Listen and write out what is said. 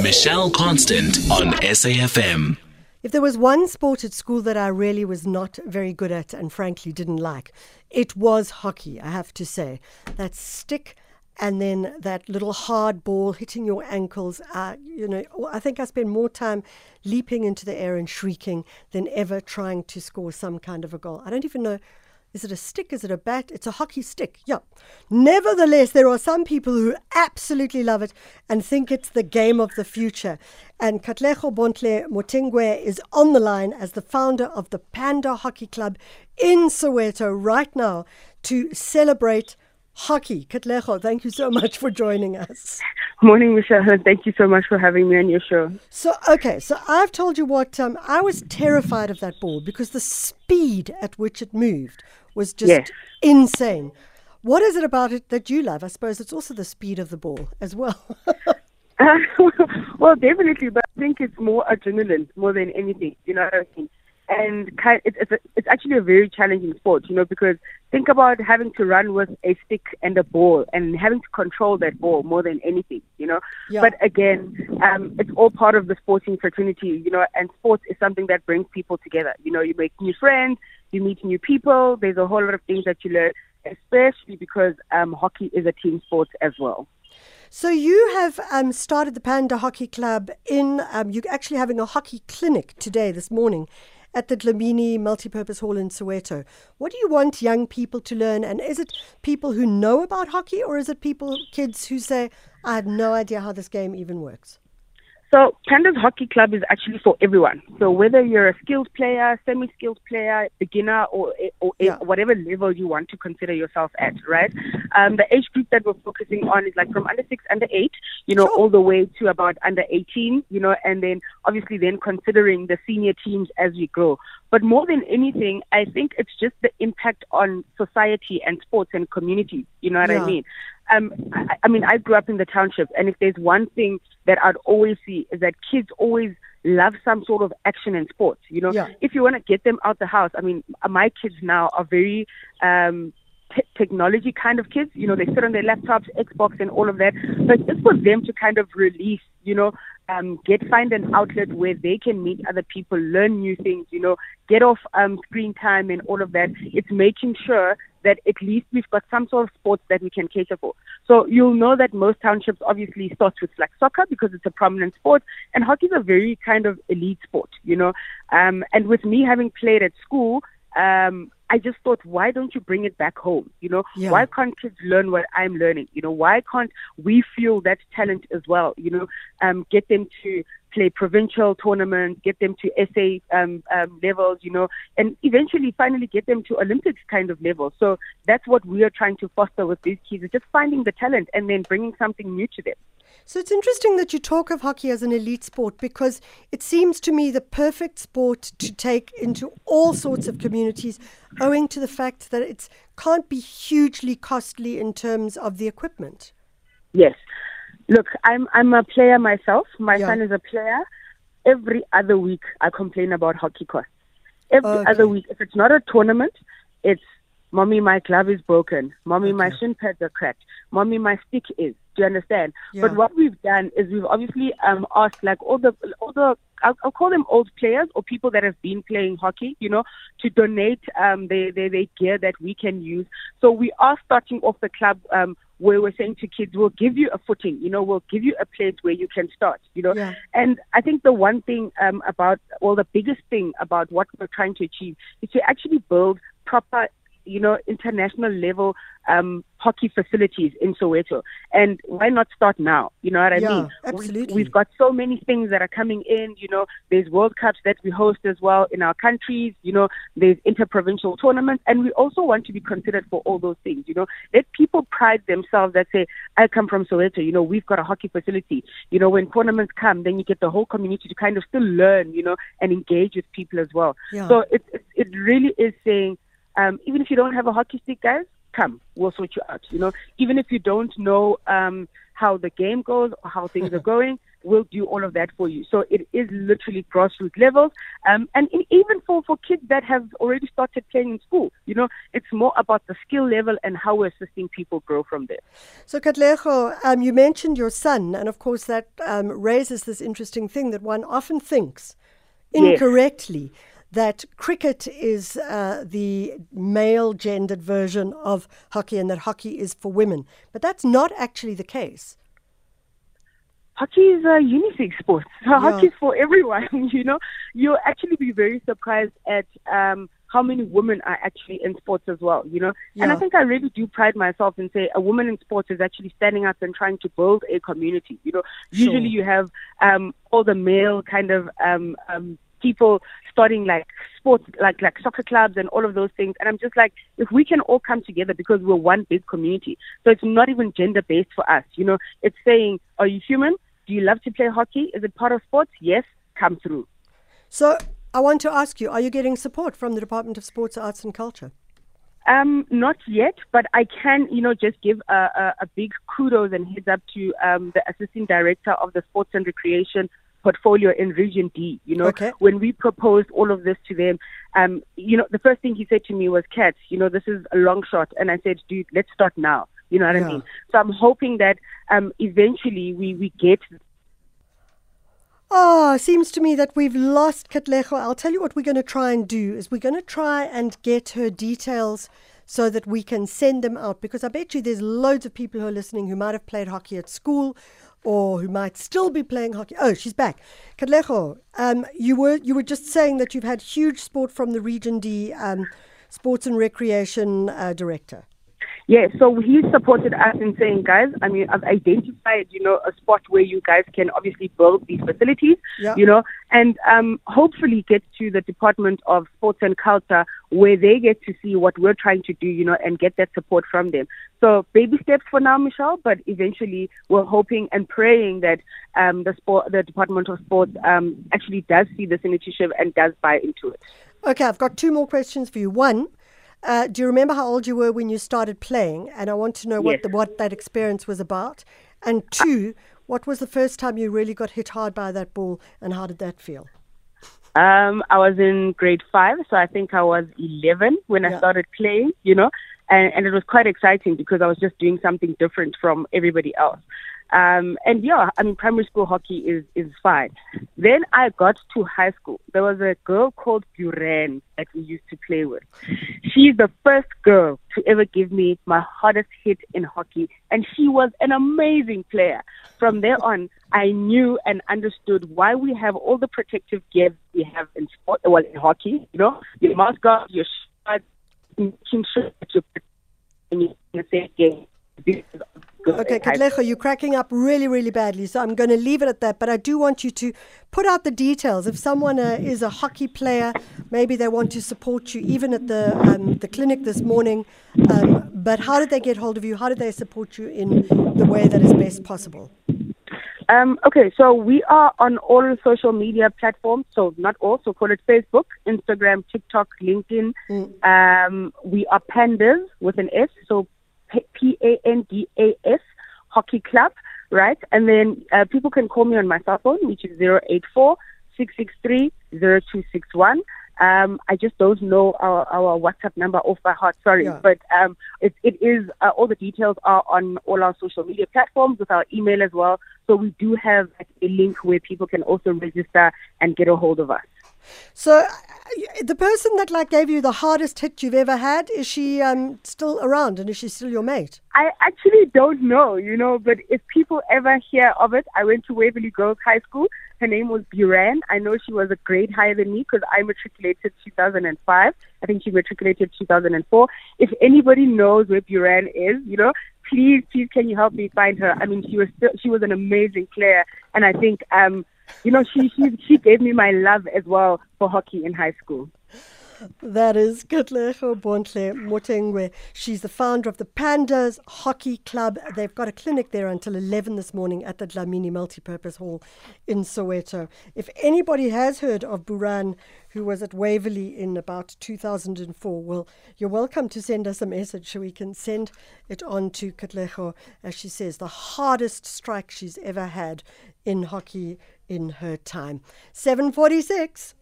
Michelle Constant on SAFM. If there was one sport at school that I really was not very good at and frankly didn't like, it was hockey, I have to say. That stick and then that little hard ball hitting your ankles. I think I spent more time leaping into the air and shrieking than ever trying to score some kind of a goal. I don't even know. Is it a stick? Is it a bat? It's a hockey stick. Yeah. Nevertheless, there are some people who absolutely love it and think it's the game of the future. And Katleho Bontle Motingoe is on the line as the founder of the Pandas Hockey Club in Soweto right now to celebrate hockey. Katleho, thank you so much for joining us. Morning, Michelle. Thank you so much for having me on your show. So I've told you what, I was terrified of that ball because the speed at which it moved was just insane. What is it about it that you love? I suppose it's also the speed of the ball as well. Well, definitely, but I think it's more adrenaline more than anything, you know what I mean? And it's actually a very challenging sport, you know, because think about having to run with a stick and a ball and having to control that ball more than anything, you know. Yeah. But again, it's all part of the sporting fraternity, you know, and sports is something that brings people together. You know, you make new friends, you meet new people. There's a whole lot of things that you learn, especially because hockey is a team sport as well. So you have started the Pandas Hockey Club in, you're actually having a hockey clinic today, this morning, at the Dlamini Multipurpose Hall in Soweto. What do you want young people to learn? And is it people who know about hockey or is it kids who say, I have no idea how this game even works? So Pandas Hockey Club is actually for everyone. So whether you're a skilled player, semi-skilled player, beginner, or whatever level you want to consider yourself at, right? The age group that we're focusing on is like from under 6, under 8, you know, all the way to about under 18, you know, and then obviously then considering the senior teams as we grow. But more than anything, I think it's just the impact on society and sports and community, you know what I mean? I grew up in the township, and if there's one thing that I'd always see is that kids always love some sort of action in sports. You know, if you want to get them out the house, I mean, my kids now are very technology kind of kids. You know, they sit on their laptops, Xbox, and all of that. But just for them to kind of release, you know, find an outlet where they can meet other people, learn new things, you know, get off screen time and all of that. It's making sure that at least we've got some sort of sports that we can cater for. So you'll know that most townships obviously starts with like soccer because it's a prominent sport, and hockey is a very kind of elite sport, you know. And with me having played at school, I just thought, why don't you bring it back home? You know, why can't kids learn what I'm learning? You know, why can't we feel that talent as well? You know, get them to play provincial tournaments, get them to SA levels, you know, and eventually, finally get them to Olympics kind of level. So that's what we are trying to foster with these kids, is just finding the talent and then bringing something new to them. So it's interesting that you talk of hockey as an elite sport because it seems to me the perfect sport to take into all sorts of communities owing to the fact that it can't be hugely costly in terms of the equipment. Yes. Look, I'm a player myself. My son is a player. Every other week I complain about hockey costs. Every other week. If it's not a tournament, it's, Mommy, my glove is broken. Mommy, my shin pads are cracked. Mommy, my stick is. Do you understand? Yeah. But what we've done is we've obviously asked like all the I'll call them old players or people that have been playing hockey, you know, to donate their gear that we can use. So we are starting off the club where we're saying to kids, we'll give you a footing, you know, we'll give you a place where you can start, you know. Yeah. And I think the one thing the biggest thing about what we're trying to achieve is to actually build proper, you know, international level hockey facilities in Soweto. And why not start now? You know what I mean? Absolutely. We've got so many things that are coming in, you know, there's World Cups that we host as well in our countries, you know, there's interprovincial tournaments, and we also want to be considered for all those things, you know. Let people pride themselves that say, I come from Soweto, you know, we've got a hockey facility. You know, when tournaments come, then you get the whole community to kind of still learn, you know, and engage with people as well. Yeah. So it really is saying, even if you don't have a hockey stick, guys, come, we'll sort you out, you know. Even if you don't know how the game goes or how things are going, will do all of that for you. So it is literally grassroots levels. And even for kids that have already started playing in school, you know, it's more about the skill level and how we're assisting people grow from there. So Katleho, you mentioned your son, and of course that raises this interesting thing that one often thinks incorrectly, that cricket is the male-gendered version of hockey and that hockey is for women. But that's not actually the case. Hockey is a unisex sport. So hockey is for everyone, you know. You'll actually be very surprised at how many women are actually in sports as well, you know. Yeah. And I think I really do pride myself and say a woman in sports is actually standing up and trying to build a community, you know. Sure. Usually you have all the male kind of people starting like sports, like soccer clubs and all of those things. And I'm just like, if we can all come together because we're one big community. So it's not even gender based for us. You know, it's saying, are you human? Do you love to play hockey? Is it part of sports? Yes, come through. So I want to ask you, are you getting support from the Department of Sports, Arts and Culture? Not yet, but I can, you know, just give a big kudos and heads up to the Assistant Director of the Sports and Recreation portfolio in Region D, you know. Okay. When we proposed all of this to them, you know, the first thing he said to me was, Kat, you know, this is a long shot. And I said, dude, let's start now. You know what I mean? So I'm hoping that eventually we get... Oh, it seems to me that we've lost Katleho. I'll tell you what we're going to try and do is we're going to try and get her details so that we can send them out, because I bet you there's loads of people who are listening who might have played hockey at school or who might still be playing hockey. Oh, she's back. Katleho, you were just saying that you've had huge support from the Region D Sports and Recreation Director. Yeah, so he supported us in saying, guys, I mean, I've identified, you know, a spot where you guys can obviously build these facilities, you know, and hopefully get to the Department of Sports and Culture where they get to see what we're trying to do, you know, and get that support from them. So baby steps for now, Michelle, but eventually we're hoping and praying that the Department of Sports actually does see this initiative and does buy into it. Okay, I've got two more questions for you. One, do you remember how old you were when you started playing? And I want to know what that experience was about. And two, what was the first time you really got hit hard by that ball and how did that feel? I was in grade 5, so I think I was 11 when I started playing, you know. And it was quite exciting because I was just doing something different from everybody else. And yeah, I mean, primary school hockey is fine. Then I got to high school. There was a girl called Buran that we used to play with. She's the first girl to ever give me my hardest hit in hockey. And she was an amazing player. From there on, I knew and understood why we have all the protective gear we have in sport, well, in hockey, you know, your mouth guard, your shot, making sure that you're in the same game. Okay, Katleho, you're cracking up really, really badly, so I'm going to leave it at that. But I do want you to put out the details. If someone is a hockey player, maybe they want to support you, even at the clinic this morning. But how did they get hold of you? How did they support you in the way that is best possible? Okay, so we are on all social media platforms, so not all, so call it Facebook, Instagram, TikTok, LinkedIn. We are Pandas with an S, so Pandas Hockey Club, right? And then people can call me on my cell phone, which is 084-663-0261. I just don't know our WhatsApp number off by heart, sorry. Yeah. But it is all the details are on all our social media platforms with our email as well. So we do have a link where people can also register and get a hold of us. So the person that gave you the hardest hit you've ever had, is she still around and is she still your mate? I actually don't know, you know, but if people ever hear of it, I went to Waverley Girls High School. Her name was Buran. I know she was a grade higher than me because I matriculated 2005. I think she matriculated 2004. If anybody knows where Buran is, you know, please, can you help me find her? I mean, she was an amazing player, and I think... you know, she gave me my love as well for hockey in high school. That is Katleho Bontle Motingoe. She's the founder of the Pandas Hockey Club. They've got a clinic there until 11 this morning at the Dlamini Multipurpose Hall in Soweto. If anybody has heard of Buran, who was at Waverley in about 2004, well, you're welcome to send us a message so we can send it on to Katleho. As she says, the hardest strike she's ever had in hockey in her time. 7:46.